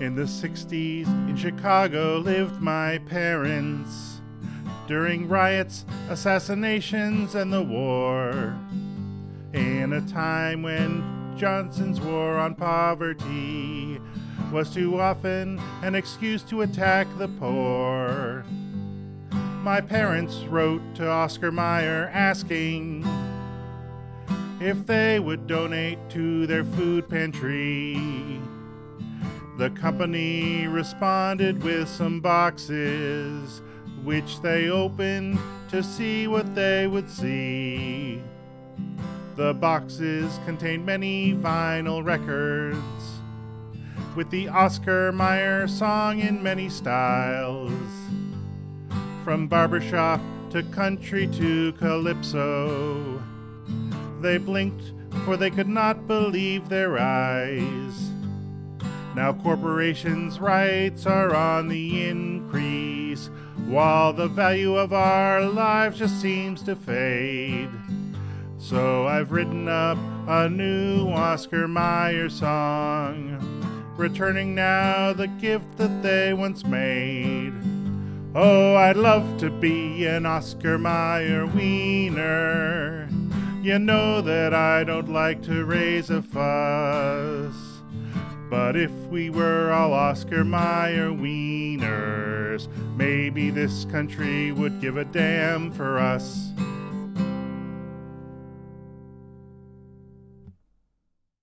In the 60s in Chicago lived my parents, during riots, assassinations, and the war. In a time when Johnson's War on Poverty was too often an excuse to attack the poor. My parents wrote to Oscar Mayer asking if they would donate to their food pantry. The company responded with some boxes, which they opened to see what they would see. The boxes contained many vinyl records with the Oscar Mayer song in many styles, from barbershop to country to calypso. They blinked, for they could not believe their eyes. Now corporations' rights are on the increase, while the value of our lives just seems to fade. So I've written up a new Oscar Mayer song, returning now the gift that they once made. Oh, I'd love to be an Oscar Mayer wiener. You know that I don't like to raise a fuss, but if we were all Oscar Mayer wieners, maybe this country would give a damn for us.